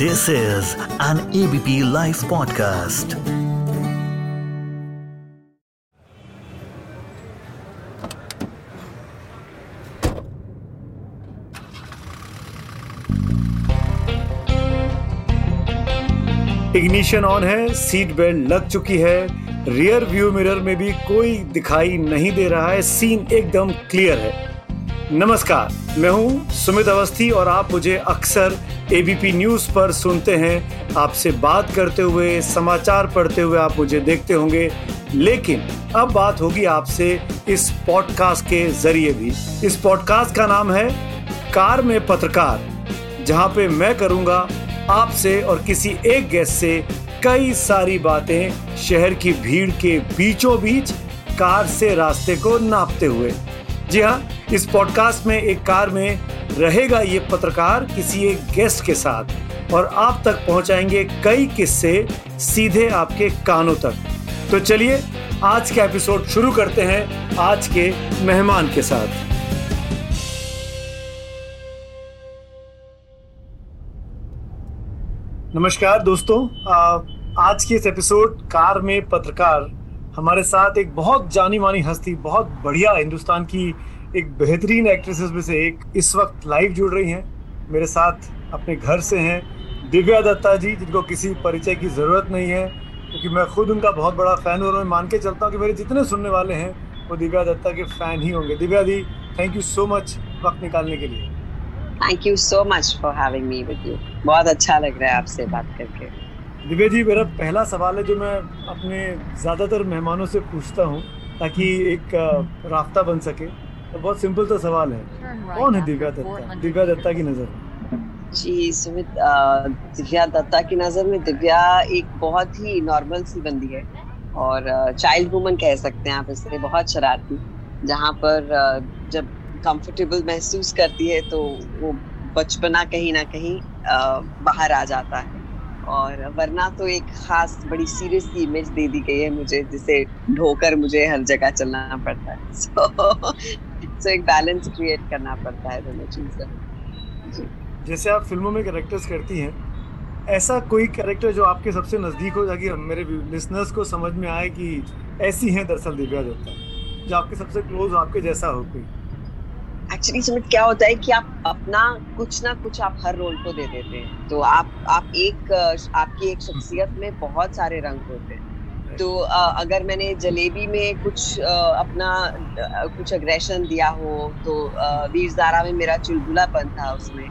This is an ABP Live podcast. Ignition on है, seat belt लग चुकी है, रियर व्यू मिरर में भी कोई दिखाई नहीं दे रहा है, सीन एकदम क्लियर है। नमस्कार, मैं हूं सुमित अवस्थी और आप मुझे अक्सर एबीपी न्यूज़ पर सुनते हैं। आपसे बात करते हुए, समाचार पढ़ते हुए आप मुझे देखते होंगे, लेकिन अब बात होगी आपसे इस पॉडकास्ट के जरिए भी। इस पॉडकास्ट का नाम है कार में पत्रकार, जहां पे मैं करूंगा आपसे और किसी एक गेस्ट से कई सारी बातें शहर की भीड़ के बीचों बीच कार से रास्ते को नापते हुए। जी हाँ, इस पॉडकास्ट में एक कार में रहेगा ये पत्रकार किसी एक गेस्ट के साथ और आप तक पहुंचाएंगे कई किस्से सीधे आपके कानों तक। तो चलिए आज का एपिसोड शुरू करते हैं आज के मेहमान के साथ। नमस्कार दोस्तों, आज के इस एपिसोड कार में पत्रकार हमारे साथ एक बहुत जानी मानी हस्ती, बहुत बढ़िया हिंदुस्तान की एक बेहतरीन एक्ट्रेसेस में से एक इस वक्त लाइव जुड़ रही हैं। मेरे साथ अपने घर से हैं दिव्या दत्ता जी, जिनको किसी परिचय की ज़रूरत नहीं है क्योंकि मैं खुद उनका बहुत बड़ा फ़ैन हूँ और मैं मान के चलता हूँ कि मेरे जितने सुनने वाले हैं वो दिव्या दत्ता के फ़ैन ही होंगे। दिव्या दी, थैंक यू सो मच वक्त निकालने के लिए। Thank you so much for having me with you. बहुत अच्छा लग रहा है आपसे बात करके। दिव्या जी, मेरा पहला सवाल है जो मैं अपने ज़्यादातर मेहमानों से पूछता हूँ ताकि एक रास्ता बन सके। तो बहुत सिंपल सा सवाल है, कौन है दिव्या दत्ता? दिव्या दत्ता की नज़र जी सुमित, दिव्या दत्ता की नज़र में दिव्या एक बहुत ही नॉर्मल सी बंदी है और चाइल्ड वूमन कह सकते हैं आप इसे। बहुत शरारती, जहाँ पर जब कंफर्टेबल महसूस करती है तो वो बचपना कहीं ना कहीं बाहर आ जाता है, और वरना तो एक खास बड़ी सीरियस की इमेज दे दी गई है मुझे, जिसे ढोकर मुझे हर जगह चलना पड़ता है। सो एक बैलेंस क्रिएट करना पड़ता है दोनों चीज़ें। जैसे आप फिल्मों में कैरेक्टर्स करती हैं, ऐसा कोई कैरेक्टर जो आपके सबसे नज़दीक हो ताकि मेरे लिसनर्स को समझ में आए कि ऐसी हैं दरअसल दिव्या दत्ता, जो आपके सबसे क्लोज, आपके जैसा हो कोई? एक्चुअली सुमित, क्या होता है कि आप अपना कुछ ना कुछ आप हर रोल को दे देते हैं, तो आप एक, आपकी एक शख्सियत में बहुत सारे रंग होते हैं। तो अगर मैंने जलेबी में कुछ अपना कुछ अग्रेशन दिया हो, तो वीर-ज़ारा में मेरा चुलबुलापन था उसमें,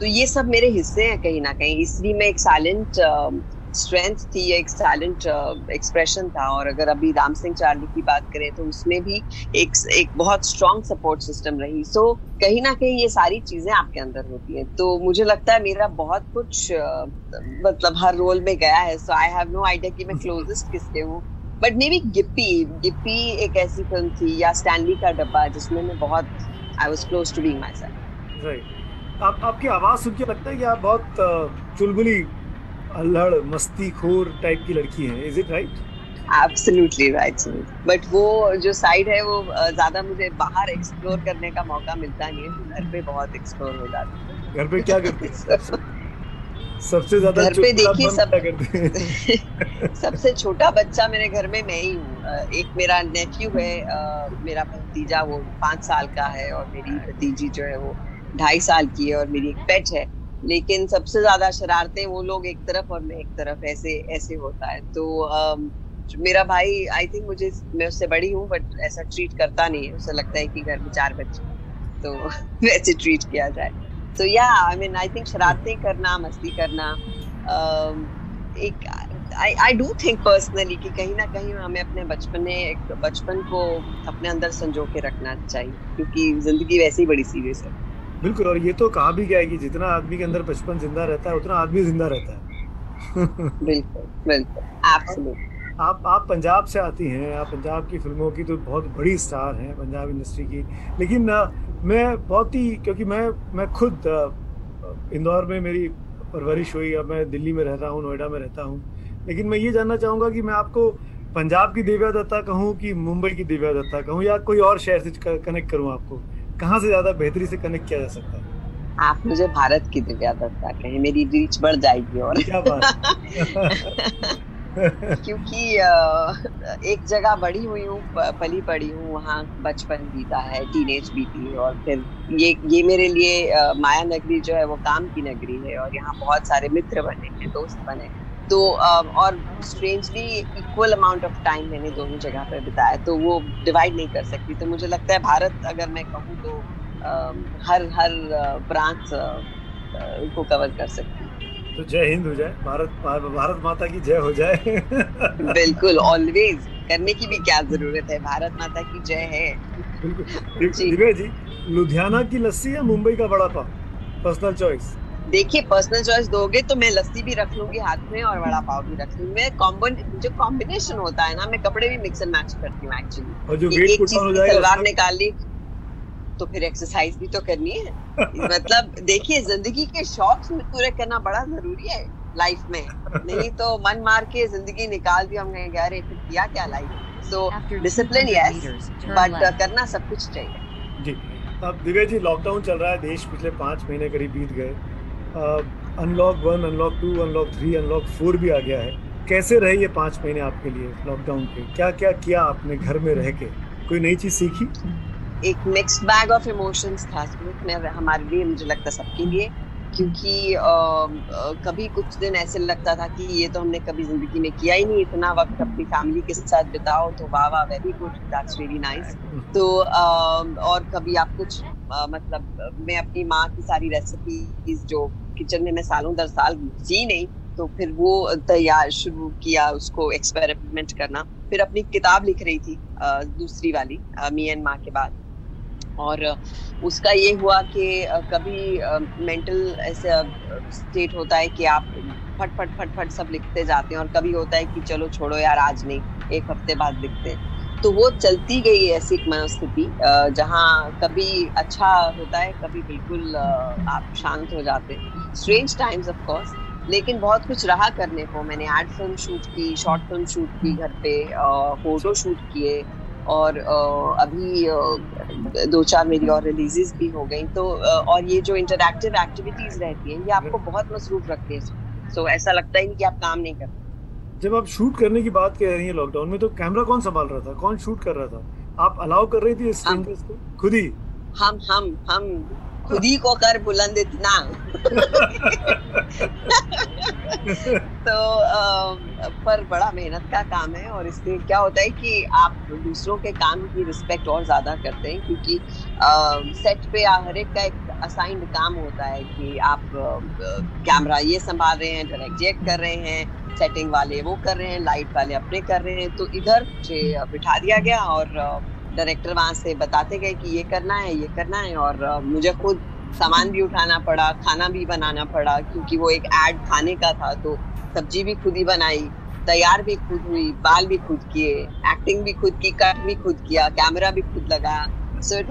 तो ये सब मेरे हिस्से हैं कहीं ना कहीं। इसलिए मैं एक साइलेंट स्ट्रेंथ थी, एक साइलेंट एक्सप्रेशन था। और अगर अभी राम सिंह चार्ली की बात करें तो उसमें भी एक बहुत स्ट्रांग सपोर्ट सिस्टम रही। सो कहीं ना कहीं ये सारी चीज़ें आपके अंदर होती हैं, तो मुझे लगता है मेरा बहुत कुछ मतलब हर रोल में गया है। So I have no idea कि मैं क्लोजेस्ट किसके हूँ, बट मे बी गिप्पी एक ऐसी फिल्म थी, या स्टैनली का डब्बा, जिसमें मैं बहुत I was close to being myself. Right. आपकी आवाज़ सुन के लगता है कि आप बहुत चुलबुली, अल्हड़, मस्ती खोर टाइप की लड़की है। Is it right? Absolutely right. But वो जो साइड है वो ज्यादा मुझे बाहर एक्सप्लोर करने का मौका मिलता नहीं है, घर पे बहुत एक्सप्लोर हो जाता है। घर पे क्या करते हैं? सबसे ज्यादा घर पे देखिए सब सबसे छोटा बच्चा मेरे घर में मैं ही हूँ। एक मेरा नेफ्यू है, मेरा भतीजा, वो 5 साल का है, और मेरी भतीजी जो है वो 2.5 साल की है, और मेरी एक पेट है। लेकिन सबसे ज्यादा शरारतें वो लोग एक तरफ और मैं एक तरफ, ऐसे होता है। तो मेरा भाई, आई थिंक मुझे, मैं उससे बड़ी हूँ, बट ऐसा ट्रीट करता नहीं है। उसे लगता है कि घर में 4 बच्चे, तो वैसे ट्रीट किया जाए। तो या आई मीन आई थिंक शरारतें करना, मस्ती करना, एक आई डू थिंक पर्सनली कि कहीं ना कहीं हमें अपने बचपन को अपने अंदर संजो के रखना चाहिए, क्योंकि जिंदगी वैसे ही बड़ी सीरियस है। बिल्कुल। और ये तो कहा भी गया है कि जितना आदमी के अंदर बचपन जिंदा रहता है उतना आदमी जिंदा रहता है। बिल्कुल बिल्कुल, एब्सोल्युटली। आप पंजाब से आती हैं, आप पंजाब की फिल्मों की तो बहुत बड़ी स्टार हैं, पंजाब इंडस्ट्री की। लेकिन मैं बहुत ही, क्योंकि मैं खुद इंदौर में मेरी परवरिश हुई, अब मैं दिल्ली में रह रहा हूँ, नोएडा में रहता हूँ, लेकिन मैं ये जानना चाहूँगा कि मैं आपको पंजाब की दिव्या दत्ता कहूँ कि मुंबई की दिव्या दत्ता कहूँ, या कोई और शहर से कनेक्ट करूँ, आपको कहाँ से ज़्यादा बेहतरी से कनेक्ट किया जा सकता है? आप मुझे भारत की दिव्या दत्ता कहें, मेरी रीच बढ़ जाएगी। और क्योंकि एक जगह बड़ी हुई हूँ, पली बड़ी हूँ, वहाँ बचपन बीता है, टीनेज बीती, और फिर ये मेरे लिए माया नगरी जो है वो काम की नगरी है, और यहाँ बहुत सारे मित्र बने हैं, दोस्त बने हैं। तो और strangely equal amount of time मैंने दोनों जगह पर बिताया, तो वो डिवाइड नहीं कर सकती। तो मुझे लगता है भारत अगर मैं कहूँ तो हर ब्रांच को कवर कर सकती। तो जय हिंद हो जाए, भारत माता की जय हो जाए। बिल्कुल, ऑलवेज, करने की भी क्या जरूरत है, भारत माता की जय है। बिल्कुल। दिव्या जी, लुधियाना की लस्सी या मुंबई का वड़ा पाव? Personal choice. देखिए, पर्सनल चॉइस दोगे तो मैं लस्सी भी रख लूंगी हाथ में और वड़ा पाव भी रख लूंगी। मैं जो कॉम्बिनेशन होता है ना, मैं कपड़े भी मिक्स एंड मैच करती हूँ एक्चुअली। एक चीज की सलवार निकाल ली तो फिर एक्सरसाइज भी तो करनी है। मतलब देखिए, जिंदगी के शौक पूरे करना बड़ा जरूरी है लाइफ में, नहीं तो मन मार के जिंदगी निकाल दी, हम कहेंगे अरे फिर किया क्या life. So discipline yes, but करना सब कुछ चाहिए जी। अब दिव्या जी, लॉकडाउन चल रहा है, देश पिछले 5 महीने करीब बीत गए, अनलॉक 1, अनलॉक 2, अनलॉक 3, अनलॉक 4 भी आ गया है। कैसे रहे ये 5 महीने आपके लिए लॉकडाउन के? क्या क्या किया आपने घर में रह के? कोई नई चीज सीखी? एक मिक्स बैग ऑफ इमोशंस था में हमारे लिए, मुझे लगता सबके लिए, क्योंकि कभी कुछ दिन ऐसे लगता था कि ये तो हमने कभी जिंदगी में किया ही नहीं, इतना वक्त अपनी फैमिली के साथ बिताओ, तो वाह वाह, very good, that's very nice. तो और कभी आप कुछ मतलब मैं अपनी माँ की सारी रेसिपीज जो किचन में मैं सालों दर साल जी नहीं, तो फिर वो तैयार शुरू किया उसको एक्सपेरिमेंट करना। फिर अपनी किताब लिख रही थी, दूसरी वाली, मी एंड माँ के बाद, और उसका ये हुआ कि कभी मेंटल ऐसा स्टेट होता है कि आप फट फट सब लिखते जाते हैं, और कभी होता है कि चलो छोड़ो यार, आज नहीं, एक हफ्ते बाद लिखते हैं। तो वो चलती गई ऐसी एक मनस्थिति, जहाँ कभी अच्छा होता है, कभी बिल्कुल आप शांत हो जाते हैं। स्ट्रेंज टाइम्स ऑफ कोर्स, लेकिन बहुत कुछ रहा करने को। मैंने एड फिल्म शूट की, शॉर्ट फिल्म शूट की घर पे, फोटो शूट किए, और अभी 2-4 मेरी और रिलीजेस भी हो गई। तो और ये जो इंटरैक्टिव एक्टिविटीज रहती हैं, ये आपको बहुत मसरूफ रखती है, सो ऐसा लगता ही नहीं कि आप काम नहीं करते। जब आप शूट करने की बात कह रही हैं लॉकडाउन में, तो कैमरा कौन संभाल रहा था, कौन शूट कर रहा था? आप अलाउ कर रही थी स्ट्रेंजर्स को? खुद ही हम खुद ही को कर बुलंद इतना। तो पर बड़ा मेहनत का काम है, और इससे क्या होता है कि आप दूसरों के काम की रिस्पेक्ट और ज्यादा करते हैं, क्योंकि सेट पे हर एक का एक असाइंड काम होता है कि आप कैमरा ये संभाल रहे हैं, डायरेक्ट कर रहे हैं, सेटिंग वाले वो कर रहे हैं, लाइट वाले अपने कर रहे हैं। तो इधर मुझे बिठा दिया गया, और डायरेक्टर वहाँ से बताते गए कि ये करना है, ये करना है, और मुझे खुद सामान भी उठाना पड़ा, खाना भी बनाना पड़ा, क्योंकि वो एक ऐड खाने का था। तो सब्जी भी खुद ही बनाई, तैयार भी खुद हुई, बाल भी खुद किए, एक्टिंग भी खुद की, कट भी खुद किया, कैमरा भी खुद लगाया। So it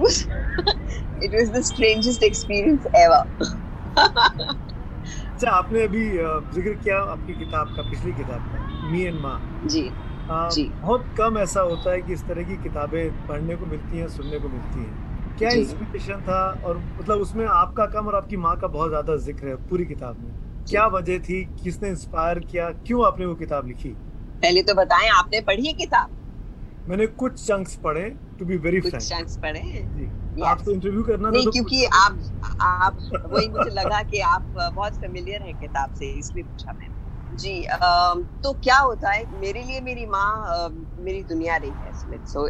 was the strangest experience ever. अच्छा, आपने अभी जिक्र किया आपकी किताब का, पिछली किताब का, मी एंड माँ जी। बहुत कम ऐसा होता है कि इस तरह की किताबें पढ़ने को मिलती हैं, सुनने को मिलती हैं। क्या इंस्पिरेशन था? और मतलब उसमें आपका कम और आपकी माँ का बहुत ज़्यादा जिक्र है पूरी किताब में। क्या वजह थी, किसने इंस्पायर किया, क्यों आपने वो किताब लिखी? पहले तो बताएं, आपने पढ़ी है किताब? मैंने कुछ चंक्स पढ़े, टू बी वेरी फ्रैंक, कुछ चंक्स पढ़े। Yes. आपको इंटरव्यू करना नहीं, क्योंकि आप वही मुझे लगा कि आप बहुत फेमिलियर हैं किताब से, इसलिए पूछा मैंने जी। तो क्या होता है, मेरे लिए मेरी माँ मेरी दुनिया रही है इसमें। सो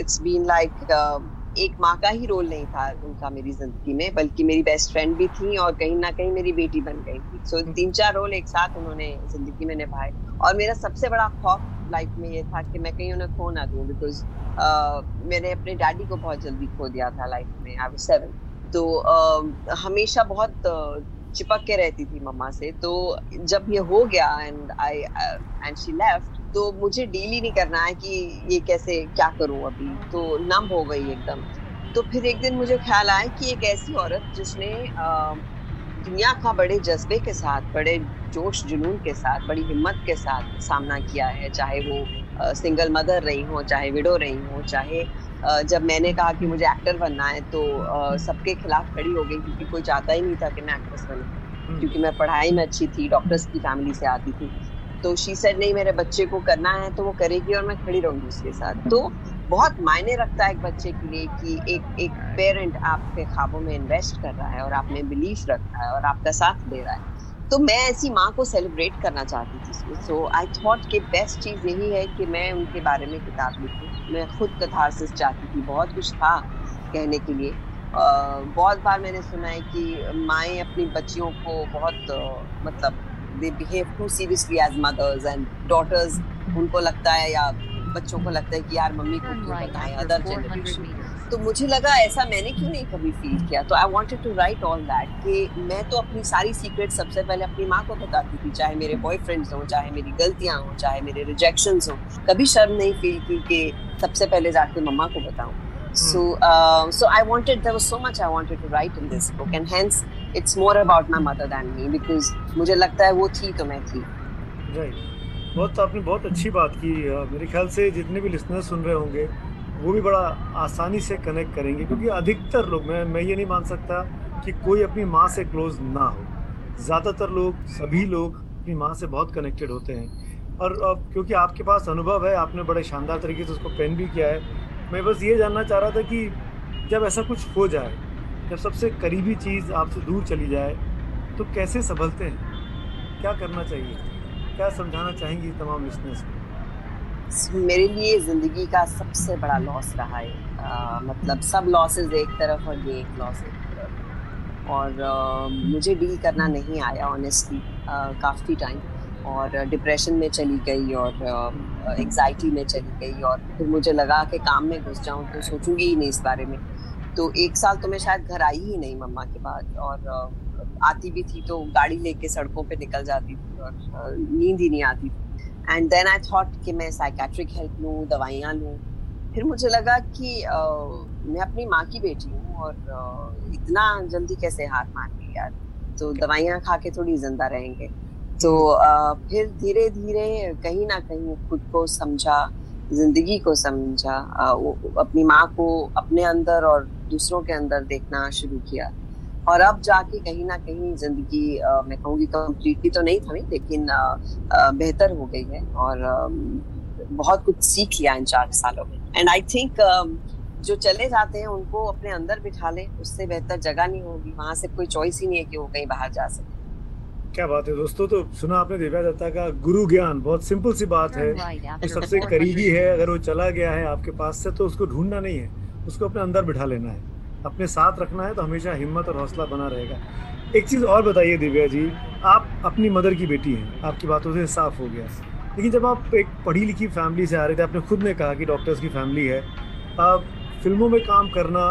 इट्स बीन लाइक एक माँ का ही रोल नहीं था उनका मेरी जिंदगी में, बल्कि मेरी बेस्ट फ्रेंड भी थी, और कहीं ना कहीं मेरी बेटी बन गई थी। सो 3-4 रोल एक साथ उन्होंने जिंदगी में निभाए। और मेरा सबसे बड़ा खौफ लाइफ में ये था कि मैं कहीं उन्हें खो ना दूं, बिकॉज मैंने अपने डैडी को बहुत जल्दी खो दिया था लाइफ में, आई वाज 7। तो हमेशा बहुत चिपक के रहती थी मम्मा से। तो जब ये हो गया एंड शी लेफ्ट, तो मुझे डील ही नहीं करना है कि ये कैसे क्या करूं अभी, तो नम हो गई एकदम। तो फिर एक दिन मुझे ख्याल आया कि एक ऐसी औरत जिसने दुनिया का बड़े जज्बे के साथ, बड़े जोश जुनून के साथ, बड़ी हिम्मत के साथ सामना किया है, चाहे वो सिंगल मदर रही हो, चाहे विडो रही हो, चाहे जब मैंने कहा कि मुझे एक्टर बनना है तो सबके खिलाफ खड़ी हो गई, क्योंकि कोई चाहता ही नहीं था कि मैं एक्ट्रेस बनूं, क्योंकि मैं पढ़ाई में अच्छी थी, डॉक्टर्स की फैमिली से आती थी। तो शी सेड नहीं, मेरे बच्चे को करना है तो वो करेगी और मैं खड़ी रहूंगी उसके साथ। तो बहुत मायने रखता है एक बच्चे के लिए कि एक पेरेंट आपके ख्वाबों में इन्वेस्ट कर रहा है और आप में बिलीफ रखता है और आपका साथ दे रहा है। तो मैं ऐसी माँ को सेलिब्रेट करना चाहती थी। सो आई थॉट कि बेस्ट चीज़ यही है कि मैं उनके बारे में किताब लिखूँ। मैं खुद कथार्सिस चाहती थी, बहुत कुछ था कहने के लिए। बहुत बार मैंने सुना है कि माएँ अपनी बच्चियों को बहुत मतलब they behave too seriously as mothers and daughters. उनको लगता है या बच्चों को लगता है कि यार मम्मी को क्यों बताएं अदर जनरेशन। तो मुझे लगा ऐसा मैंने क्यों नहीं कभी फील किया। तो I wanted to write all that कि मैं तो अपनी सारी सीक्रेट सबसे पहले अपनी माँ को बताती थी, चाहे मेरे बॉयफ्रेंड्स हों, चाहे मेरी गलतियाँ हों, चाहे मेरे रिजेक्शंस हों। कभी शर्म नहीं फील की कि सबसे पहले जाके मम्मा को बताऊँ। So I wanted, there was so much I wanted to write in this book, and hence it's more about my mother than me, because मुझे लगता है वो थी तो मैं थी। Right. बहुत आपने बहुत अच्छी बात की। मेरे ख्याल से जितने भी लिसनर्स सुन रहे होंगे वो भी बड़ा आसानी से कनेक्ट करेंगे, क्योंकि अधिकतर लोग, मैं ये नहीं मान सकता कि कोई अपनी माँ से क्लोज ना हो। ज़्यादातर लोग, सभी लोग अपनी माँ से बहुत कनेक्टेड होते हैं। और अब क्योंकि आपके पास अनुभव है, आपने बड़े शानदार तरीके से उसको पेन भी किया है। मैं बस ये जानना चाह रहा था कि जब ऐसा कुछ हो जाए, जब सबसे करीबी चीज़ आपसे दूर चली जाए, तो कैसे संभलते हैं, क्या करना चाहिए, क्या समझाना चाहेंगी तमाम लिसनर्स को? मेरे लिए ज़िंदगी का सबसे बड़ा लॉस रहा है, मतलब सब लॉसेज एक तरफ और ये एक लॉस एक तरफ। और मुझे डील करना नहीं आया ऑनेस्टली काफ़ी टाइम, और डिप्रेशन में चली गई और एंग्जाइटी में चली गई। और फिर मुझे लगा कि काम में घुस जाऊं तो सोचूंगी ही नहीं इस बारे में। तो एक साल तो मैं शायद घर आई ही नहीं मम्मा के बाद, और आती भी थी तो गाड़ी लेके सड़कों पे निकल जाती थी और नींद ही नहीं आती थी। एंड देन आई थॉट कि मैं साइकेट्रिक हेल्प लूँ, दवाइयाँ लूँ। फिर मुझे लगा कि मैं अपनी माँ की बेटी हूँ और इतना जल्दी कैसे हाथ मार ली यार, तो दवाइयाँ खा के थोड़ी जिंदा रहेंगे। तो फिर धीरे धीरे कहीं ना कहीं खुद को समझा, जिंदगी को समझा, अपनी माँ को अपने अंदर और दूसरों के अंदर देखना शुरू किया। और अब जाके कहीं ना कहीं ज़िंदगी, मैं कहूँगी कम्प्लीटली तो नहीं थी, लेकिन बेहतर हो गई है और बहुत कुछ सीख लिया इन 4 सालों में। एंड आई थिंक जो चले जाते हैं उनको अपने अंदर बिठा लें, उससे बेहतर जगह नहीं होगी। वहाँ से कोई चॉइस ही नहीं है कि वो कहीं बाहर जा सके। क्या बात है दोस्तों। तो सुना आपने दिव्या दत्ता का गुरु ज्ञान। बहुत सिंपल सी बात है, तो सबसे करीबी है, अगर वो चला गया है आपके पास से तो उसको ढूंढना नहीं है, उसको अपने अंदर बिठा लेना है, अपने साथ रखना है, तो हमेशा हिम्मत और हौसला बना रहेगा। एक चीज़ और बताइए दिव्या जी, आप अपनी मदर की बेटी हैं, आपकी बातों से साफ हो गया, लेकिन जब आप एक पढ़ी लिखी फैमिली से आ रहे थे, आपने खुद ने कहा कि डॉक्टर्स की फैमिली है, आप फिल्मों में काम करना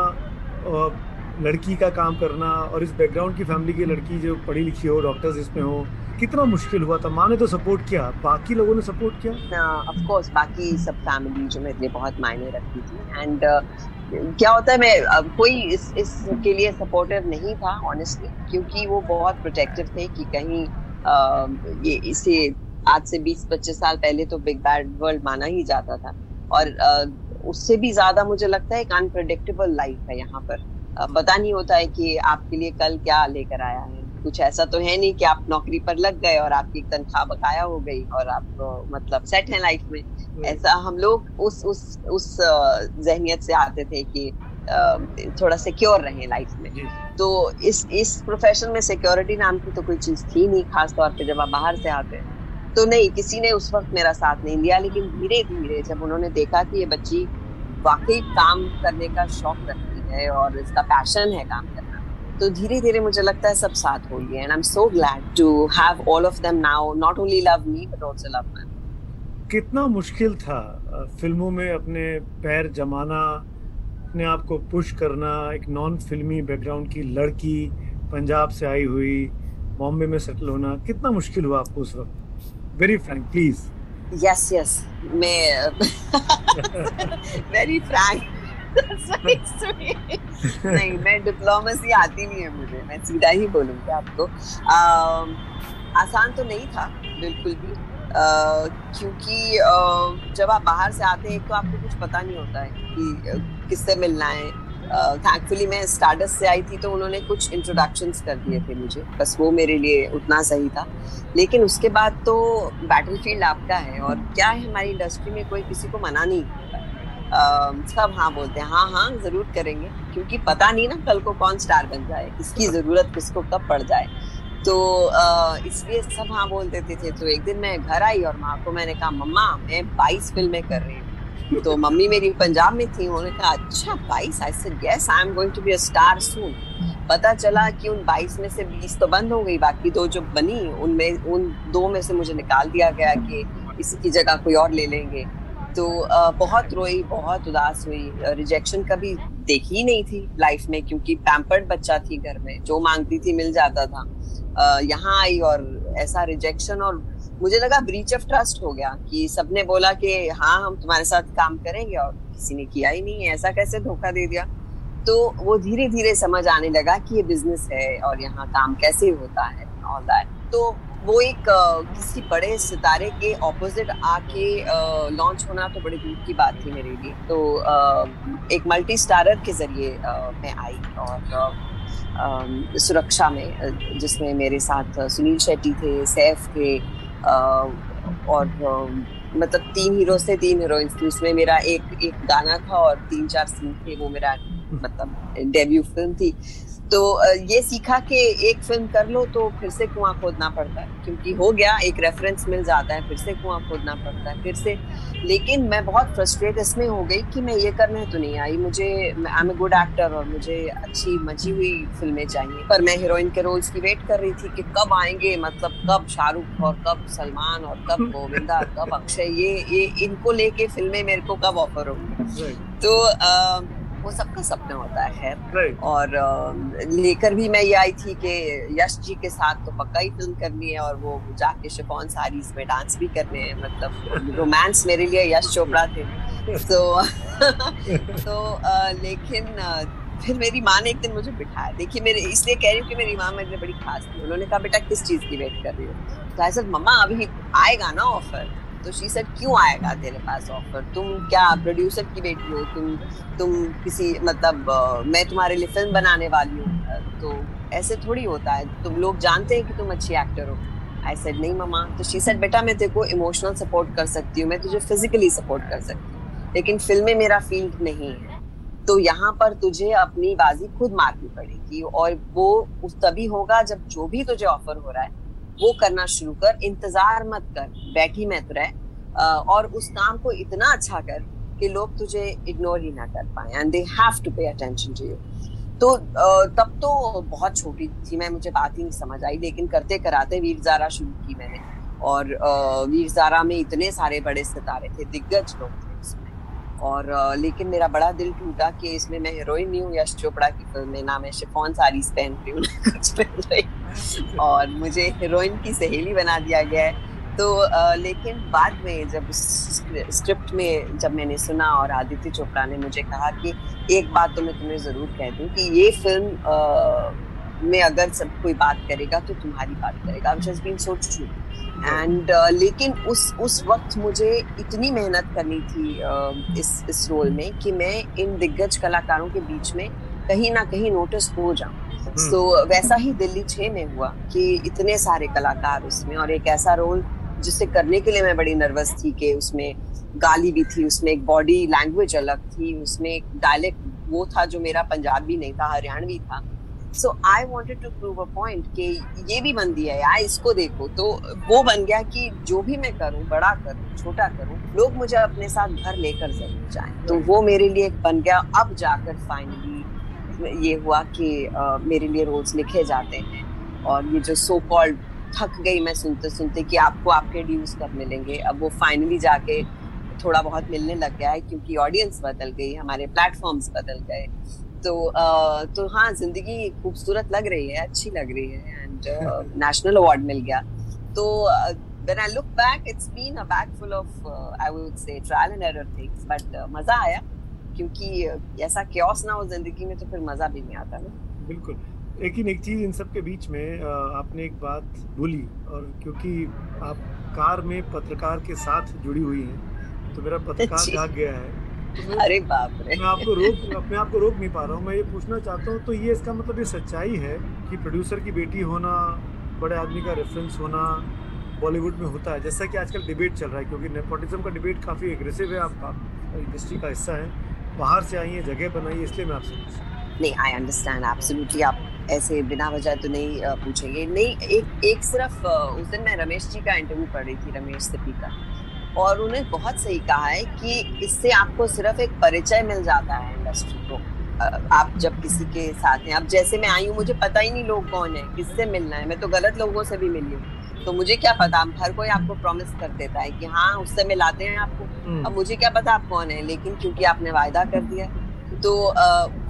और लड़की का काम करना, और इस बैकग्राउंड की फैमिली की लड़की जो पढ़ी लिखी हो, डॉक्टर्स इसमें हो, कितना मुश्किल हुआ था? माँ ने तो सपोर्ट किया, बाकी लोगों ने सपोर्ट किया? ऑफ कोर्स, बाकी सब फैमिली जो मेरे लिए बहुत मायने रखती थी। एंड क्या होता है, मैं कोई इस के लिए सपोर्टिव नहीं था ऑनेस्टली, क्योंकि वो बहुत प्रोटेक्टिव थे कि कहीं ये इसे आज से 20-25 साल पहले तो बिग बैड वर्ल्ड माना ही जाता था, और उससे भी ज़्यादा मुझे लगता है एक अनप्रडिक्टेबल लाइफ है यहाँ पर। पता नहीं होता है कि आपके लिए कल क्या लेकर आया है। कुछ ऐसा तो है नहीं कि आप नौकरी पर लग गए और आपकी तनख्वाह बकाया हो गई और आप मतलब सेट हैं लाइफ में। ऐसा हम लोग उस जहनियत से आते थे कि थोड़ा सिक्योर रहें लाइफ में। तो इस प्रोफेशन में सिक्योरिटी नाम की तो कोई चीज़ थी नहीं, खास तौर पे जब आप बाहर से आते हैं। तो नहीं, किसी ने उस वक्त मेरा साथ नहीं दिया, लेकिन धीरे धीरे जब उन्होंने देखा कि ये बच्ची वाकई काम करने का शौक रखती है और इसका पैशन है काम करना, तो धीरे धीरे मुझे लगता है सब साथ हो गए। And I am so glad to have all of them now, not only love me but also love man. कितना मुश्किल था फिल्मों में अपने पैर जमाना, अपने आप को पुश करना, एक नॉन फिल्मी बैकग्राउंड की लड़की पंजाब से आई हुई, बॉम्बे में सेटल होना, कितना मुश्किल हुआ आपको उस वक्त? Very frank please. Yes yes, मैं वेरी फ्रैंक नहीं, मैं डिप्लोमेसी आती नहीं है मुझे, मैं सीधा ही बोलूँगी आपको। आसान तो नहीं था बिल्कुल भी, क्योंकि जब आप बाहर से आते हैं तो आपको कुछ पता नहीं होता है कि किससे मिलना है. थैंकफुली मैं स्टारडस्ट से आई थी तो उन्होंने कुछ इंट्रोडक्शंस कर दिए थे मुझे, बस वो मेरे लिए उतना सही था. लेकिन उसके बाद तो बैटलफील्ड आपका है, और क्या है हमारी इंडस्ट्री में कोई किसी को मना नहीं करता. सब हाँ बोलते हैं, हाँ हाँ ज़रूर करेंगे, क्योंकि पता नहीं ना कल को कौन स्टार बन जाए, इसकी ज़रूरत किसको कब पड़ जाए. तो इसलिए सब हाँ बोल देते थे. तो एक दिन मैं घर आई और माँ को मैंने कहा, मम्मा मैं 22 फिल्में कर रही हूँ. तो मम्मी मेरी पंजाब में थी, उन्होंने कहा अच्छा 22. I said yes, I am going to be a star soon. पता चला कि उन 22 में से 20 तो बंद हो गई, बाकी दो जो बनी उनमें उन दो में से मुझे निकाल दिया गया कि इसकी जगह कोई और ले लेंगे. तो बहुत रोई, बहुत उदास हुई. रिजेक्शन कभी देखी नहीं थी लाइफ में, क्योंकि पैम्पर्ड बच्चा थी, घर में जो मांगती थी मिल जाता था. यहाँ आई और ऐसा रिजेक्शन, और मुझे लगा ब्रीच ऑफ ट्रस्ट हो गया कि सबने बोला कि हाँ हम तुम्हारे साथ काम करेंगे और किसी ने किया ही नहीं, ऐसा कैसे धोखा दे दिया. तो वो धीरे धीरे समझ आने लगा कि ये बिजनेस है और यहाँ काम कैसे होता है ऑल दैट. तो वो एक किसी बड़े सितारे के ऑपोजिट आके लॉन्च होना तो बड़ी दूर की बात थी मेरे लिए. तो एक मल्टी स्टारर के जरिए मैं आई, और सुरक्षा में, जिसमें मेरे साथ सुनील शेट्टी थे, सैफ थे, और मतलब 3 हीरो से 3 हीरोइन थी. उसमें मेरा एक गाना था और 3-4 सीन थे. वो मेरा मतलब डेब्यू फिल्म थी. तो ये सीखा कि एक फिल्म कर लो तो फिर से कुआं खोदना पड़ता है, क्योंकि हो गया एक रेफरेंस मिल जाता है, फिर से कुआं खोदना पड़ता है, फिर से. लेकिन मैं बहुत फ्रस्ट्रेट इसमें हो गई कि मैं ये करने तो नहीं आई, मुझे I am a good actor और मुझे अच्छी मची हुई फिल्में चाहिए. पर मैं हीरोइन के रोल्स की वेट कर रही थी कि कब आएंगे, मतलब कब शाहरुख और कब सलमान और कब गोविंदा कब अक्षय, ये इनको लेके फिल्में मेरे को कब ऑफर होगी. तो वो सबका सपना होता है. right. और लेकर भी मैं ये आई थी कि यश जी के साथ तो पक्का ही फिल्म करनी है, और वो जाके शिफॉन साड़ीज में डांस भी करने हैं, मतलब रोमांस मेरे लिए यश चोपड़ा थे. तो लेकिन फिर मेरी माँ ने एक दिन मुझे बिठाया. देखिए मेरे, इसलिए कह रही हूँ कि मेरी माँ मेरे लिए बड़ी खास थी. उन्होंने कहा बेटा किस चीज़ की वेट कर रही हो. तो आई सेड मम्मा अभी आएगा ना ऑफर. तो शी सेड क्यों आएगा तेरे पास ऑफर, तुम क्या प्रोड्यूसर की बेटी हो, तुम किसी मतलब मैं तुम्हारे लिए फिल्म बनाने वाली हूँ, तो ऐसे थोड़ी होता है, तुम लोग जानते हैं कि तुम अच्छी एक्टर हो. आई सेड नहीं मम्मा. तो शी सेड बेटा मैं तेरे को इमोशनल सपोर्ट कर सकती हूँ, मैं तुझे फिजिकली सपोर्ट कर सकती हूँ, लेकिन फिल्में मेरा फील्ड नहीं है, तो यहाँ पर तुझे अपनी बाजी खुद मारनी पड़ेगी, और वो उस तभी होगा जब जो भी तुझे ऑफर हो रहा है वो करना शुरू कर, इंतजार मत कर, बैठी मत रह, और उस काम को इतना अच्छा कर कि लोग तुझे इग्नोर ही ना कर पाए, and they have to pay attention to you. तो तब तो बहुत छोटी थी मैं, मुझे बात ही नहीं समझ आई, लेकिन करते कराते वीर-ज़ारा शुरू की मैंने, और वीर-ज़ारा में इतने सारे बड़े सितारे थे, दिग्गज लोग थे इसमें, और लेकिन मेरा बड़ा दिल टूटा कि इसमें मैं हीरोइन नहीं हूँ यश चोपड़ा की फिल्म में, ना मैं शिफॉन साड़ीज पहन रही हूँ ना कुछ पहन रही, और मुझे हीरोइन की सहेली बना दिया गया है. तो लेकिन बाद में जब स्क्रिप्ट में जब मैंने सुना, और आदित्य चोपड़ा ने मुझे कहा कि एक बात तो मैं तुम्हें ज़रूर कह दूँ कि ये फिल्म में अगर सब कोई बात करेगा तो तुम्हारी बात करेगा, which has been so true. And लेकिन उस वक्त मुझे इतनी मेहनत करनी थी इस रोल में कि मैं इन दिग्गज कलाकारों के बीच में कहीं ना कहीं नोटिस हो जाऊँ. तो वैसा ही दिल्ली 6 में हुआ कि इतने सारे कलाकार उसमें, और एक ऐसा रोल जिसे करने के लिए मैं बड़ी नर्वस थी कि उसमें गाली भी थी, उसमें एक बॉडी लैंग्वेज अलग थी, उसमें एक डायलेक्ट वो था जो मेरा पंजाबी नहीं था, हरियाणवी था. So I wanted to prove a point कि ये भी बंदी है यार, इसको देखो. तो वो बन गया कि जो भी मैं करूँ, बड़ा करूँ छोटा करूँ, लोग मुझे अपने साथ घर लेकर जरूर जाएं. तो वो मेरे लिए बन गया. अब जाकर फाइनली ये हुआ कि मेरे लिए रोल्स लिखे जाते हैं, और ये जो सो कॉल्ड थक गई मैं सुनते सुनते कि आपको आपके ड्यूज कब मिलेंगे, अब वो फाइनली जाके थोड़ा बहुत मिलने लग गया है, क्योंकि ऑडियंस बदल गई, हमारे प्लेटफॉर्म्स बदल गए. तो हाँ, जिंदगी खूबसूरत लग रही है, अच्छी लग रही है, एंड नेशनल अवार्ड मिल गया. तो when I look back, it's been a bag full of I would say trial and error things, but मजा आया, क्योंकि ऐसा क्योस ना हो जिंदगी में तो फिर मज़ा भी नहीं आता ना. बिल्कुल. लेकिन एक चीज़ इन सब के बीच में आपने एक बात बोली, और क्योंकि आप कार में पत्रकार के साथ जुड़ी हुई हैं, तो मेरा पत्रकार जाग गया है अरे बाप रे, मैं आपको रोक नहीं पा रहा हूँ। मैं ये पूछना चाहता हूँ, तो ये इसका मतलब ये सच्चाई है कि प्रोड्यूसर की बेटी होना, बड़े आदमी का रेफरेंस होना बॉलीवुड में होता है, जैसा कि आजकल डिबेट चल रहा है, क्योंकि नेपोटिज्म का डिबेट काफ़ी एग्रेसिव है, आपका इंडस्ट्री का हिस्सा है, बाहर से आई है, जगह बनाई, इसलिए मैं आपसे नहीं। आई अंडरस्टैंड एब्सोल्युटली, आप ऐसे बिना वजह तो नहीं पूछेंगे। नहीं, एक सिर्फ उस दिन मैं रमेश जी का इंटरव्यू पढ़ रही थी, रमेश सिपी का, और उन्हें बहुत सही कहा है कि इससे आपको सिर्फ एक परिचय मिल जाता है इंडस्ट्री को। आप जब किसी के साथ हैं, अब जैसे मैं आई हूँ, मुझे पता ही नहीं लोग कौन है, किससे मिलना है, मैं तो गलत लोगों से भी मिली हूँ, तो मुझे क्या पता। हर कोई आपको प्रॉमिस कर देता है कि हाँ उससे मिलाते हैं आपको, अब मुझे क्या पता आप कौन है, लेकिन क्योंकि आपने वायदा कर दिया तो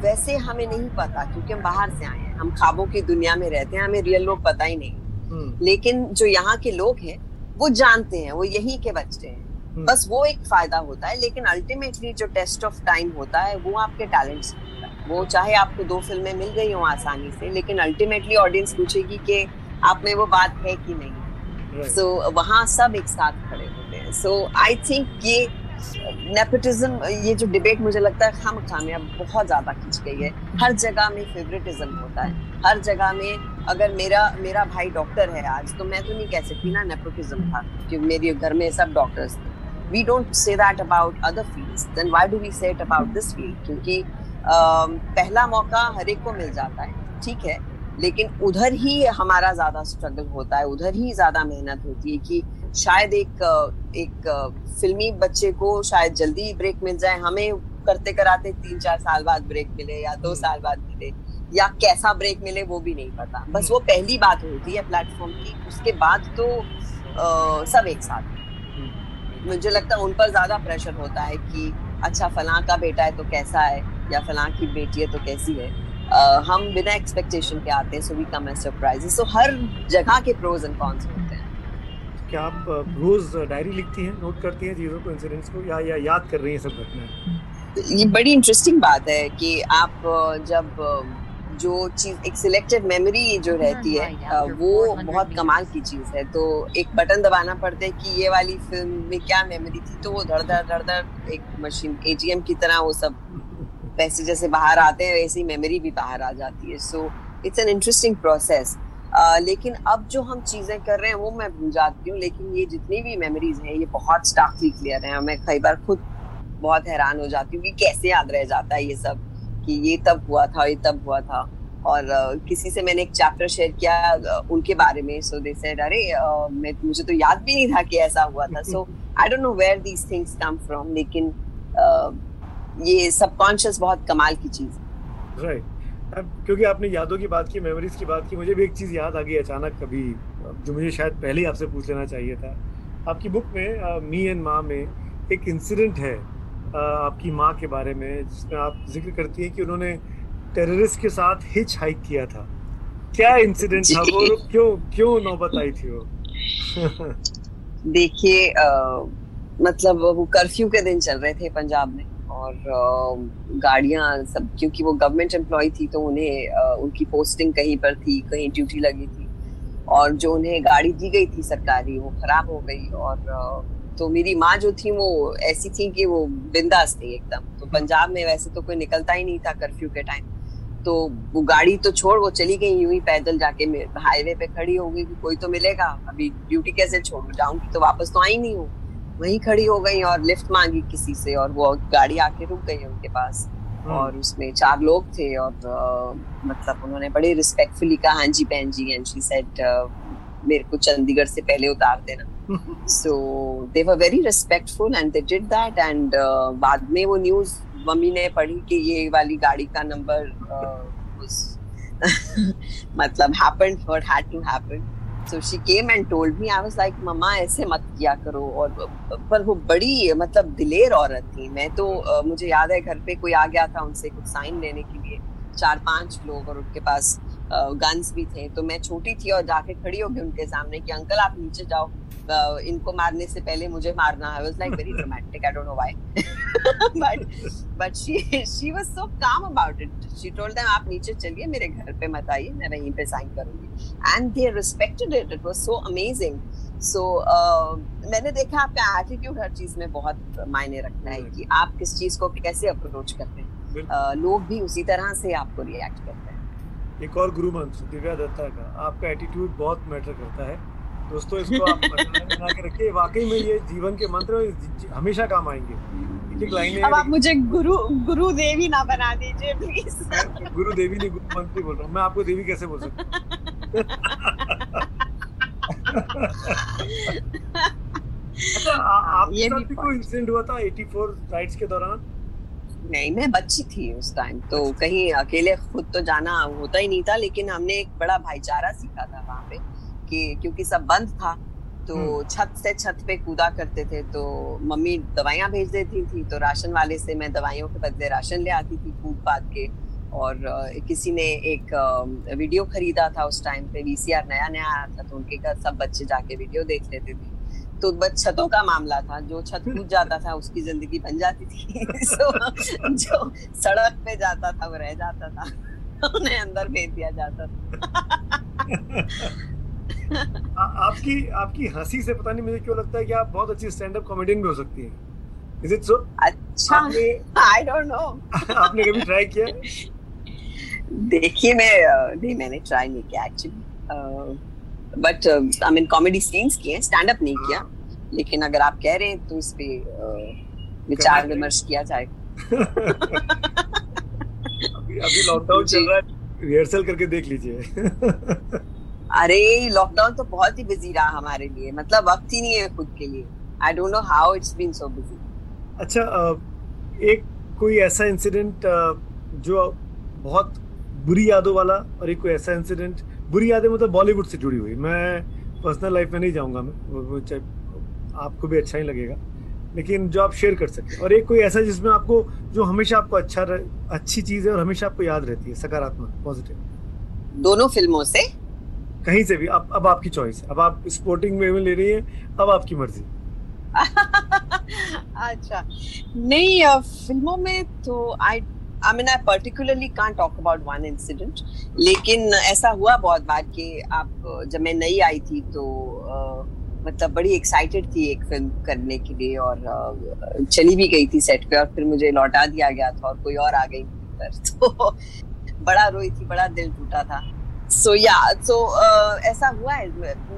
वैसे हमें नहीं पता, क्योंकि हम बाहर से आए हैं, हम ख्वाबों की दुनिया में रहते हैं, हमें रियल लोग पता ही नहीं। लेकिन जो यहाँ के लोग हैं वो जानते हैं, वो यहीं के बच्चे हैं, बस वो एक फायदा होता है। लेकिन अल्टीमेटली जो टेस्ट ऑफ टाइम होता है वो आपके टैलेंट्स से होता है। वो चाहे आपको 2 फिल्में मिल गई हों आसानी से, लेकिन अल्टीमेटली ऑडियंस पूछेगी कि आप में वो बात है कि नहीं। सो वहाँ सब एक साथ खड़े होते हैं। सो आई थिंक ये नेपोटिज्म, ये जो डिबेट, मुझे लगता है हम खामियां बहुत ज्यादा खींच गई है। हर जगह में फेवरेटिज्म होता है, हर जगह में। अगर मेरा भाई डॉक्टर है आज, तो मैं तो नहीं कह सकती ना नेपोटिज्म था कि मेरे घर में सब डॉक्टर्स थे। We don't say that about other fields, then why do we say it about this field? क्योंकि पहला मौका हर एक को मिल जाता है, ठीक है, लेकिन उधर ही हमारा ज्यादा स्ट्रगल होता है, उधर ही ज्यादा मेहनत होती है कि शायद एक फिल्मी बच्चे को शायद जल्दी ब्रेक मिल जाए, हमें करते कराते 3-4 साल बाद ब्रेक मिले या 2 साल बाद मिले, या कैसा ब्रेक मिले वो भी नहीं पता। बस वो पहली बात होती है प्लेटफॉर्म की, उसके बाद तो सब एक साथ। मुझे लगता है उन पर ज्यादा प्रेशर होता है कि अच्छा फलां का बेटा है तो कैसा है, या फलां की बेटी है तो कैसी है। हम बिना एक्सपेक्टेशन के आते हैं, so we come as surprises. So हर जगह के प्रोज एंड कॉन्स होते हैं। क्या आप रोज डायरी लिखती हैं, नोट करती हैं चीज़ों को, इंसिडेंट्स को, या याद कर रही हैं सब घटनाएं? ये बड़ी इंटरेस्टिंग बात है कि आप जब जो चीज़, एक सिलेक्टिव मेमोरी जो रहती है, वो बहुत कमाल की चीज़ है। तो एक बटन दबाना पड़ता है कि ये वाली फिल्म में क्या मेमोरी थी, तो वो धड़ धड़ एक मशीन, ATM की तरह, वो सब पैसे जैसे बाहर आते हैं वैसी मेमोरी भी बाहर आ जाती है। So it's an interesting process. लेकिन अब जो हम चीज़ें कर रहे हैं वो मैं भूल जाती हूँ, लेकिन ये जितनी भी मेमोरीज हैं ये बहुत स्टार्कली क्लियर हैं। मैं कई बार खुद बहुत हैरान हो जाती हूँ कि कैसे याद रह जाता है ये सब, कि ये तब हुआ था, ये तब हुआ था। और किसी से मैंने एक चैप्टर शेयर किया उनके बारे में, सो दे सेड अरे मुझे तो याद भी नहीं था कि ऐसा हुआ था। So I don't know where these things come from, लेकिन ये सबकॉन्शियस बहुत कमाल की चीज़ है। राइट, क्योंकि आपने यादों की बात की, मेमोरीज की बात की, मुझे भी एक चीज़ याद आ गई अचानक कभी, जो मुझे शायद पहले ही आपसे पूछ लेना चाहिए था। आपकी बुक में मी एंड माँ में एक इंसिडेंट है आपकी माँ के बारे में, जिसमें आप जिक्र करती हैं कि उन्होंने टेररिस्ट के साथ हिच हाइक किया था। क्या इंसिडेंट था वो, क्यों नौबत आई थी वो? देखिए मतलब वो कर्फ्यू के दिन चल रहे थे पंजाब में, और गाड़ियाँ सब, क्योंकि वो गवर्नमेंट एम्प्लॉय थी तो उन्हें उनकी पोस्टिंग कहीं पर थी, कहीं ड्यूटी लगी थी, और जो उन्हें गाड़ी दी गई थी सरकारी वो खराब हो गई। और तो मेरी माँ जो थी वो ऐसी थी कि वो बिंदास थी एकदम। तो पंजाब में वैसे तो कोई निकलता ही नहीं था कर्फ्यू के टाइम, तो वो गाड़ी तो छोड़, वो चली गई यूं ही पैदल जाके हाईवे पे खड़ी हो गई कि कोई तो मिलेगा, अभी ड्यूटी कैसे छोड़ जाऊँगी, तो वापस तो आई नहीं हूँ, वहीं खड़ी हो गई और लिफ्ट मांगी किसी से, और वो गाड़ी आके रुक गई उनके पास। और उसमें 4 लोग थे, और मतलब उन्होंने बड़े रिस्पेक्टफुली कहा हाँ जी बहन जी, एंड शी सेड मेरे को चंडीगढ़ से पहले उतार देना। So they were very respectful and they did that. And बाद में वो न्यूज़ मम्मी ने पढ़ी कि ये वाली गाड़ी का नंबर मतलब हैपेंड और had to happen. So she came and told me, I was like, मम्मा ऐसे मत किया करो। और पर वो बड़ी मतलब दिलेर औरत थी। मैं तो मुझे याद है घर पे कोई आ गया था उनसे कुछ साइन लेने के लिए, 4-5 लोग, और उनके पास गन्स भी थे। तो मैं छोटी थी और जाके खड़ी हो गई उनके सामने कि अंकल आप नीचे जाओ, इनको मारने से पहले मुझे मारना। I was like very dramatic, I don't know why, but she was so calm about it. She told them आप नीचे चलिए, मेरे घर पे मत आइए, मैं वहीं पे साइन करूँगी, and they respected it. It was so amazing. So, मैंने देखा आपका एटीट्यूड हर चीज में बहुत मायने रखना है कि आप किस चीज को कैसे अप्रोच करते हैं, लोग भी उसी तरह से आपको रिएक्ट करते हैं। एक और गुरु मंत्र दिव्या दत्ता का, आपका एटीट्यूड बहुत मैटर करता है दोस्तों, इसको आप बना के रखिए, वाकई में ये जीवन के मंत्र हमेशा काम आएंगे। एक लाइन है, अब आप मुझे गुरु देवी ना बना दीजिए प्लीज। गुरु देवी नहीं, गुरु मंत्र बोल रहा हूँ मैं, आपको देवी कैसे बोल सकता हूँ। आपके साथ भी कोई इंसिडेंट हुआ था 84 राइड्स के दौरान? नहीं, मैं बच्ची थी उस टाइम, तो कहीं अकेले खुद तो जाना होता ही नहीं था, लेकिन हमने एक बड़ा भाईचारा सीखा था वहाँ पे कि क्योंकि सब बंद था तो छत से छत पे कूदा करते थे। तो मम्मी दवाइयाँ भेज देती थी तो राशन वाले से मैं दवाइयों के बदले राशन ले आती थी कूद पाद के। और किसी ने एक वीडियो खरीदा था उस टाइम पे, वीसीआर नया नया आया था, तो उनके घर सब बच्चे जाके वीडियो देख लेते थे। तो बस छतों का मामला था, जो छत कूद जाता था उसकी जिंदगी बन जाती थी। जो सड़क पे जाता था वो रह जाता था, उन्हें अंदर भेज दिया जाता था। आपकी हंसी से पता नहीं मुझे क्यों लगता है कि आप बहुत अच्छी स्टैंड अप कॉमेडियन भी हो सकती है। Is it so? अच्छा, I don't know। आपने कभी ट्राई किया? देखिए मैंने ट्राई नहीं किया actually, but I mean comedy scenes किए, स्टैंड अप नहीं किया। लेकिन अगर आप कह रहे हैं तो इस पे विचार विमर्श किया जाएगा। अभी लॉकडाउन चल रहा है, रिहर्सल करके देख लीजिए। अरे लॉकडाउन तो बहुत ही बिजी रहा हमारे लिए, मतलब वक्त ही नहीं है खुद के लिए। I don't know how it's been so busy। अच्छा, एक कोई ऐसा इंसिडेंट जो बहुत बुरी यादों वाला, और एक कोई ऐसा इंसिडेंट, बुरी यादें मतलब बॉलीवुड से जुड़ी हुई। मैं पर्सनल लाइफ में नहीं जाऊंगा, मैं चाहे आपको भी अच्छा ही लगेगा, लेकिन जो आप शेयर कर सकते। और एक कोई ऐसा जिसमें आपको, जो हमेशा आपको अच्छी चीज़ है और हमेशा आपको याद रहती है, सकारात्मक, पॉजिटिव। दोनों फिल्मों से कहीं से भी, अब आपकी चॉइस। अब आप स्पोर्टिंग में ले रही है, अब आपकी मर्जी। अच्छा, नहीं फिल्मों में तो I mean I particularly can't talk about one incident, लेकिन ऐसा हुआ बहुत बार कि आप, जब मैं नई आई थी तो मतलब बड़ी एक्साइटेड थी एक फिल्म करने के लिए, और चली भी गई थी सेट पे, और फिर मुझे लौटा दिया गया था और कोई और आ गई तो बड़ा रोई थी, बड़ा दिल टूटा था। सो ऐसा हुआ है,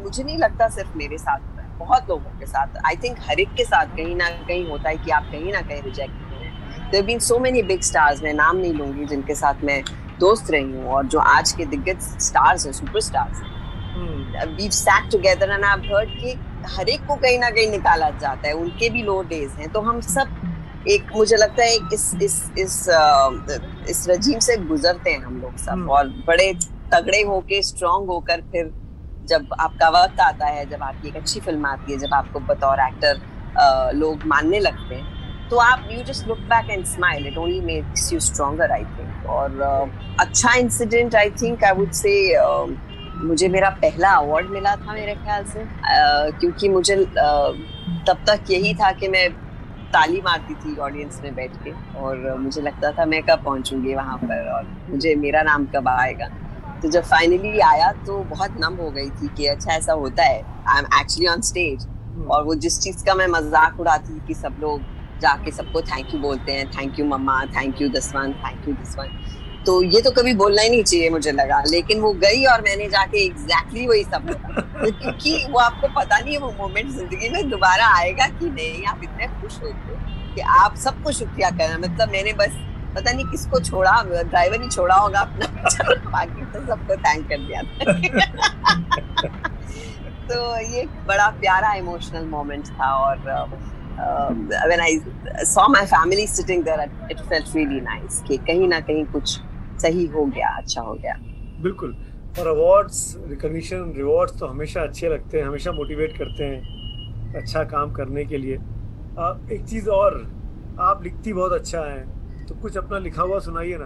मुझे नहीं लगता सिर्फ मेरे साथ, बहुत लोगों के साथ, आई थिंक हर एक के साथ कहीं ना कहीं होता है कि आप कहीं ना कहीं रिजेक्ट हुए हैं। There been so many big stars, मैं नाम नहीं लूंगी, जिनके साथ मैं दोस्त रही हूँ और जो आज के दिग्गज स्टार्स हैं, सुपरस्टार्स हैं। We sat together and I have heard कि हर एक को कहीं ना कहीं निकाला जाता है, उनके भी लो डेज हैं। तो हम सब एक, मुझे लगता है इस रजीम से गुजरते हैं हम लोग सब, और बड़े तगड़े होके, स्ट्रॉन्ग होकर, फिर जब आपका वक्त आता है, जब आपकी एक अच्छी फिल्म आती है, जब आपको बतौर एक्टर लोग मानने लगते हैं, तो आप you just look back and smile, it only makes you stronger I think. और अच्छा incident, I think I would say मुझे मेरा पहला अवार्ड मिला था मेरे ख्याल से, क्योंकि मुझे तब तक यही था कि मैं ताली मारती थी ऑडियंस में बैठ के, और मुझे लगता था मैं कब पहुँचूँगी वहाँ पर और मुझे मेरा नाम कब आएगा। तो जब फाइनली आया तो बहुत नम हो गई थी कि अच्छा ऐसा होता है, I am actually on stage. और वो जिस चीज़ का मैं मजाक उड़ाती थी कि सब लोग जाके सबको थैंक यू बोलते हैं, थैंक यू मम्मा, थैंक यू दसवान, थैंक यू दसवान, तो ये तो कभी बोलना ही नहीं चाहिए मुझे लगा। लेकिन वो गई और मैंने जाके एग्जैक्टली वही सब बोला, क्योंकि वो आपको पता नहीं है वो मोमेंट जिंदगी में दोबारा आएगा कि नहीं। आप इतने खुश होते हो कि आप सबको शुक्रिया करना, मतलब मैंने बस पता नहीं किसको छोड़ा, ड्राइवर ही छोड़ा होगा अपना, बाकी तो सबको थैंक कर दिया था। तो ये बड़ा प्यारा इमोशनल मोमेंट था, और when I saw my family sitting there it felt really nice कि कहीं ना कहीं कुछ सही हो गया, अच्छा हो गया। बिल्कुल, और अवार्ड्स, रिकॉग्निशन, रिवॉर्ड्स तो हमेशा अच्छे लगते हैं, हमेशा मोटिवेट करते हैं अच्छा काम करने के लिए। एक चीज़ और, आप लिखती बहुत अच्छा है, तो कुछ अपना लिखा हुआ सुनाइए ना।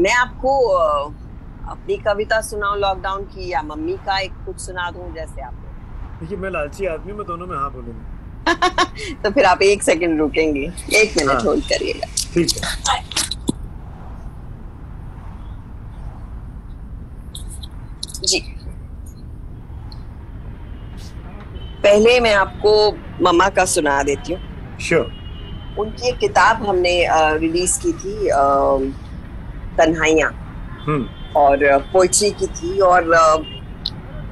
मैं आपको अपनी कविता सुनाऊं लॉकडाउन की, या मम्मी का एक कुछ सुना दूं जैसे आपको? देखिए मैं लालची आदमी, मैं दोनों में हाँ बोलूंगी। तो फिर आप एक सेकंड रुकेंगे, एक मिनट होल्ड करिएगा। ठीक है। जी पहले मैं आपको मम्मा का सुना देती हूँ। श्योर। उनकी एक किताब हमने रिलीज की थी, तन्हाइयाँ, और पोइट्री की थी। और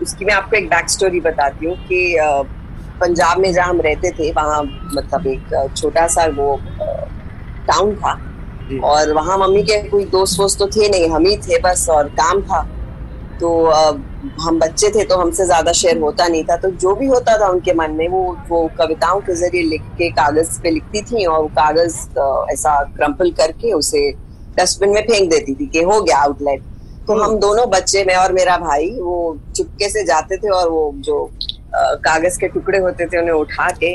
उसकी मैं आपको एक बैक स्टोरी बताती हूँ कि पंजाब में जहाँ हम रहते थे वहाँ मतलब एक छोटा सा वो टाउन था, और वहाँ मम्मी के कोई दोस्त वोस्त तो थे नहीं, हम ही थे बस, और काम था। तो हम बच्चे थे तो हमसे ज्यादा शेयर होता नहीं था, तो जो भी होता था उनके मन में वो कविताओं के जरिए लिख के कागज पे लिखती थी, और कागज ऐसा क्रम्पल करके उसे डस्टबिन में फेंक देती थी कि हो गया आउटलेट। तो हम दोनों बच्चे, मैं और मेरा भाई, वो चुपके से जाते थे और वो जो कागज के टुकड़े होते थे उन्हें उठा के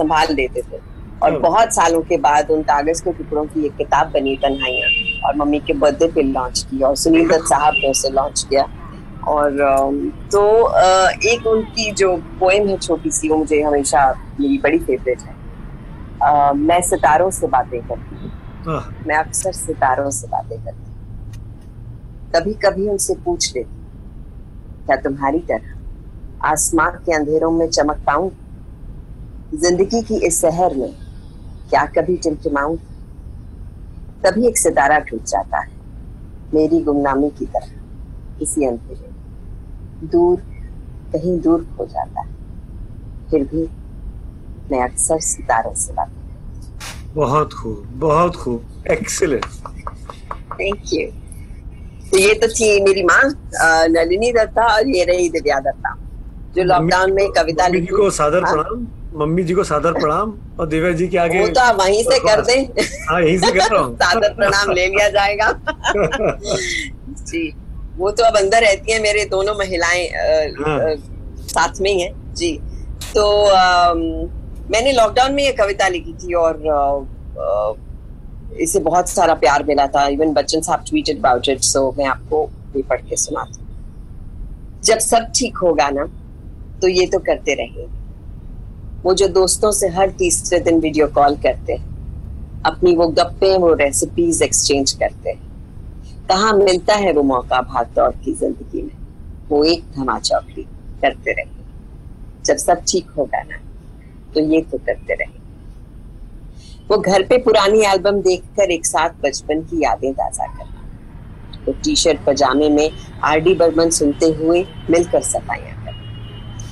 संभाल देते थे। और बहुत सालों के बाद उन कागज के टुकड़ों की एक किताब बनी तन्हाइयाँ, और मम्मी के बर्थडे पे लॉन्च की, और सुनील दत्त साहब ने उसे लॉन्च किया। और तो एक उनकी जो पोएम है छोटी सी, वो मुझे हमेशा मेरी बड़ी फेवरेट है। मैं सितारों से बातें करती हूँ, मैं अक्सर सितारों से बातें करती हूँ, कभी कभी उनसे पूछ लेती हूँ, क्या तुम्हारी तरह आसमान के अंधेरों में चमक पाऊँ? जिंदगी की इस शहर में क्या कभी टिमटिमाऊं? तभी एक सितारा टूट जाता है मेरी गुमनामी की तरह, इसी अंधेरे दूर कहीं दूर हो जाता है, फिर भी मैं अक्सर सितारों से बात करती। बहुत खूब, बहुत खूब, एक्सीलेंट, थैंक यू। तो ये तो थी मेरी माँ नलिनी दत्ता, और ये रही दिव्या दत्ता जो लॉकडाउन में कविता लिखी। मम्मी जी को सादर प्रणाम, और दिव्या जी के आगे वहीं से कर दे। हाँ, यहीं से कर रहा हूँ। सादर प्रणाम ले लिया जाएगा। जी, वो तो अब अंदर रहती है, मेरे दोनों महिलाएं साथ में ही हैं जी। तो मैंने लॉकडाउन में ये कविता लिखी थी, और इसे बहुत सारा प्यार मिला था। इवन बच्चन साहब ट्वीटेड अबाउट इट, सो मैं आपको भी पढ़ के सुनाती हूँ। जब सब ठीक होगा ना तो ये तो करते रहेंगे, वो जो दोस्तों से हर तीसरे दिन वीडियो कॉल करते हैं, अपनी वो गप्पे, वो रेसिपीज एक्सचेंज करते हैं। कहाँ मिलता है वो मौका भाग दौड़ की जिंदगी में, वो एक धमा चौकड़ी करते रहेंगे। जब सब ठीक होगा ना तो ये तो करते रहेंगे। वो घर पे पुरानी एल्बम देखकर एक साथ बचपन की यादें ताजा करना, वो टी शर्ट पजामे में R.D. बर्मन सुनते हुए मिलकर सफाइयाँ,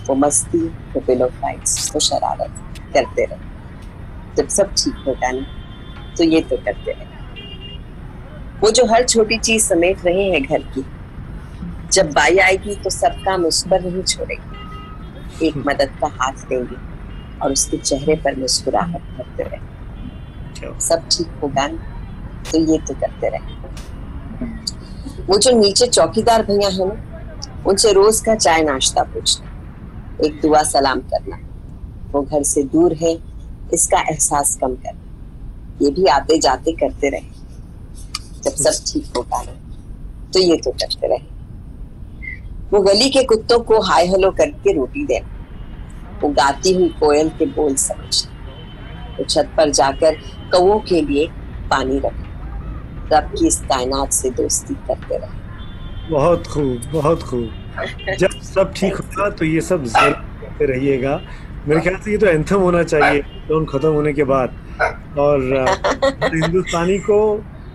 वो मस्ती, वो पिलो फाइट्स, वो शरारत करते रहे। जब सब ठीक होता ना तो ये तो करते रहे। वो जो हर छोटी चीज समेट रहे हैं घर की, जब बाई आएगी तो सब काम उस पर नहीं छोड़ेगी, एक मदद का हाथ देंगे और उसके चेहरे पर मुस्कुराहट करते रहे। सब ठीक होगा ना तो ये तो करते रहे। वो जो नीचे चौकीदार भैया है ना, उनसे रोज का चाय नाश्ता पूछना, एक दुआ सलाम करना, वो घर से दूर है इसका एहसास कम करना, ये भी आते जाते करते रहे। जब सब ठीक होता है तो ये तो करते रहे। वो गली के कुत्तों को हाय हेलो करके रोटी देना, वो गाती हुई कोयल के बोल समझना, वो छत पर जाकर कौओं के लिए पानी रखना, रब की इस कायनात से दोस्ती करते रहे। बहुत खूब, बहुत खूब। जब सब ठीक होगा तो ये सब करते रहिएगा। मेरे ख्याल से ये तो एंथम होना चाहिए लॉकडाउन खत्म होने के बाद। और हिंदुस्तानी को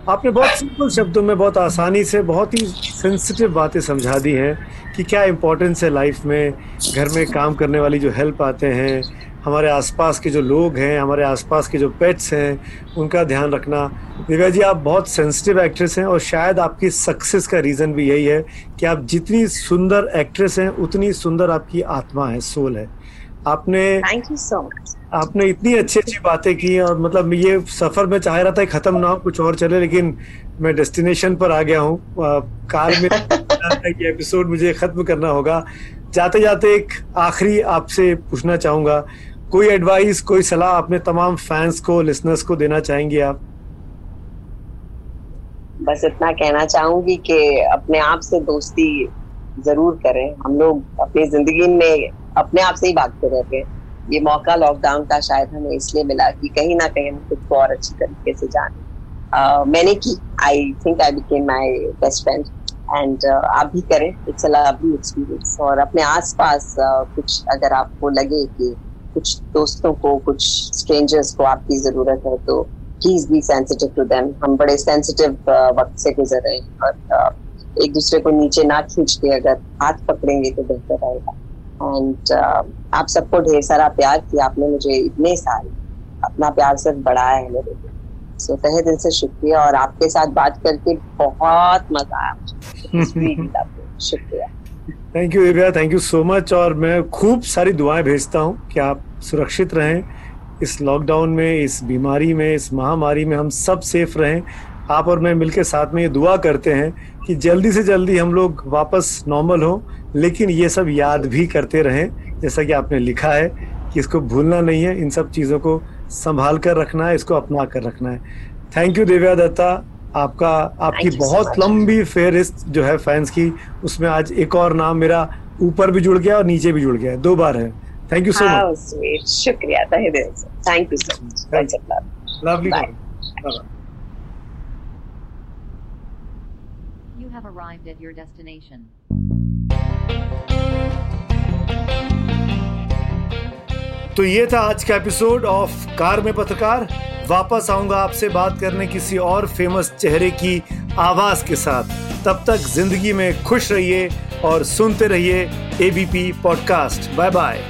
आपने बहुत सिंपल शब्दों में, बहुत आसानी से, बहुत ही सेंसिटिव बातें समझा दी हैं कि क्या इम्पोर्टेंस है लाइफ में। घर में काम करने वाली जो हेल्प आते हैं, हमारे आसपास के जो लोग हैं, हमारे आसपास के जो पेट्स हैं, उनका ध्यान रखना। दिव्या जी, आप बहुत सेंसिटिव एक्ट्रेस हैं, और शायद आपकी सक्सेस का रीज़न भी यही है कि आप जितनी सुंदर एक्ट्रेस हैं उतनी सुंदर आपकी आत्मा है, सोल है। आपने इतनी अच्छी अच्छी बातें की, और मतलब ये सफ़र में चाह रहा था ख़त्म ना हो, कुछ और चले, लेकिन मैं डेस्टिनेशन पर आ गया हूँ। कार में ये एपिसोड मुझे ख़त्म करना होगा। जाते जाते एक आखिरी आपसे पूछना चाहूँगा, कोई एडवाइस, कोई सलाह आपने तमाम फैंस को, लिसनर्स को देना चाहेंगे आप? बस इतना कहना चाहूंगी कि अपने आप से दोस्ती जरूर करें। हम लोग अपनी जिंदगी में अपने आप से ही भागते रहते हैं। ये मौका लॉकडाउन का शायद हमें इसलिए मिला कि कहीं ना कहीं हम खुद को और अच्छी तरीके से जाने। मैंने की, I think I became my best friend and आप भी करें, इट्स अ लवली एक्सपीरियंस। और अपने आसपास कुछ अगर आपको लगे कि कुछ दोस्तों को, कुछ स्ट्रेंजर्स को आपकी जरूरत है, तो please be sensitive to them. हम बड़े सेंसिटिव वक्त से गुजर रहे हैं और एक दूसरे को नीचे ना खींच के अगर हाथ पकड़ेंगे तो बेहतर आएगा। एंड आप सबको ढेर सारा प्यार कि आपने मुझे इतने साल अपना प्यार सिर्फ बढ़ाया है मेरे लिए, सो तहे दिल से शुक्रिया। और आपके साथ बात करके बहुत मजा आया, शुक्रिया। Thank you Divya, thank you so much. और मैं खूब सारी दुआएं भेजता हूँ कि आप सुरक्षित रहें इस लॉकडाउन में, इस बीमारी में, इस महामारी में, हम सब सेफ रहें। आप और मैं मिलकर साथ में ये दुआ करते हैं कि जल्दी से जल्दी हम लोग वापस नॉर्मल हो, लेकिन ये सब याद भी करते रहें जैसा कि आपने लिखा है कि इसको भूलना नहीं है, इन सब चीज़ों को संभाल कर रखना है, इसको अपना कर रखना है। थैंक यू दिव्या दत्ता, आपका आपकी बहुत लंबी फेहरिस्त जो है फैंस की, उसमें आज एक और नाम मेरा ऊपर भी जुड़ गया और नीचे भी जुड़ गया, दो बार है। थैंक यू सो मच, शुक्रिया। Thank you so much, lovely. Have arrived at your destination. तो ये था आज का एपिसोड ऑफ कार में पत्रकार। वापस आऊंगा आपसे बात करने किसी और फेमस चेहरे की आवाज के साथ। तब तक जिंदगी में खुश रहिए और सुनते रहिए एबीपी पॉडकास्ट। Bye bye.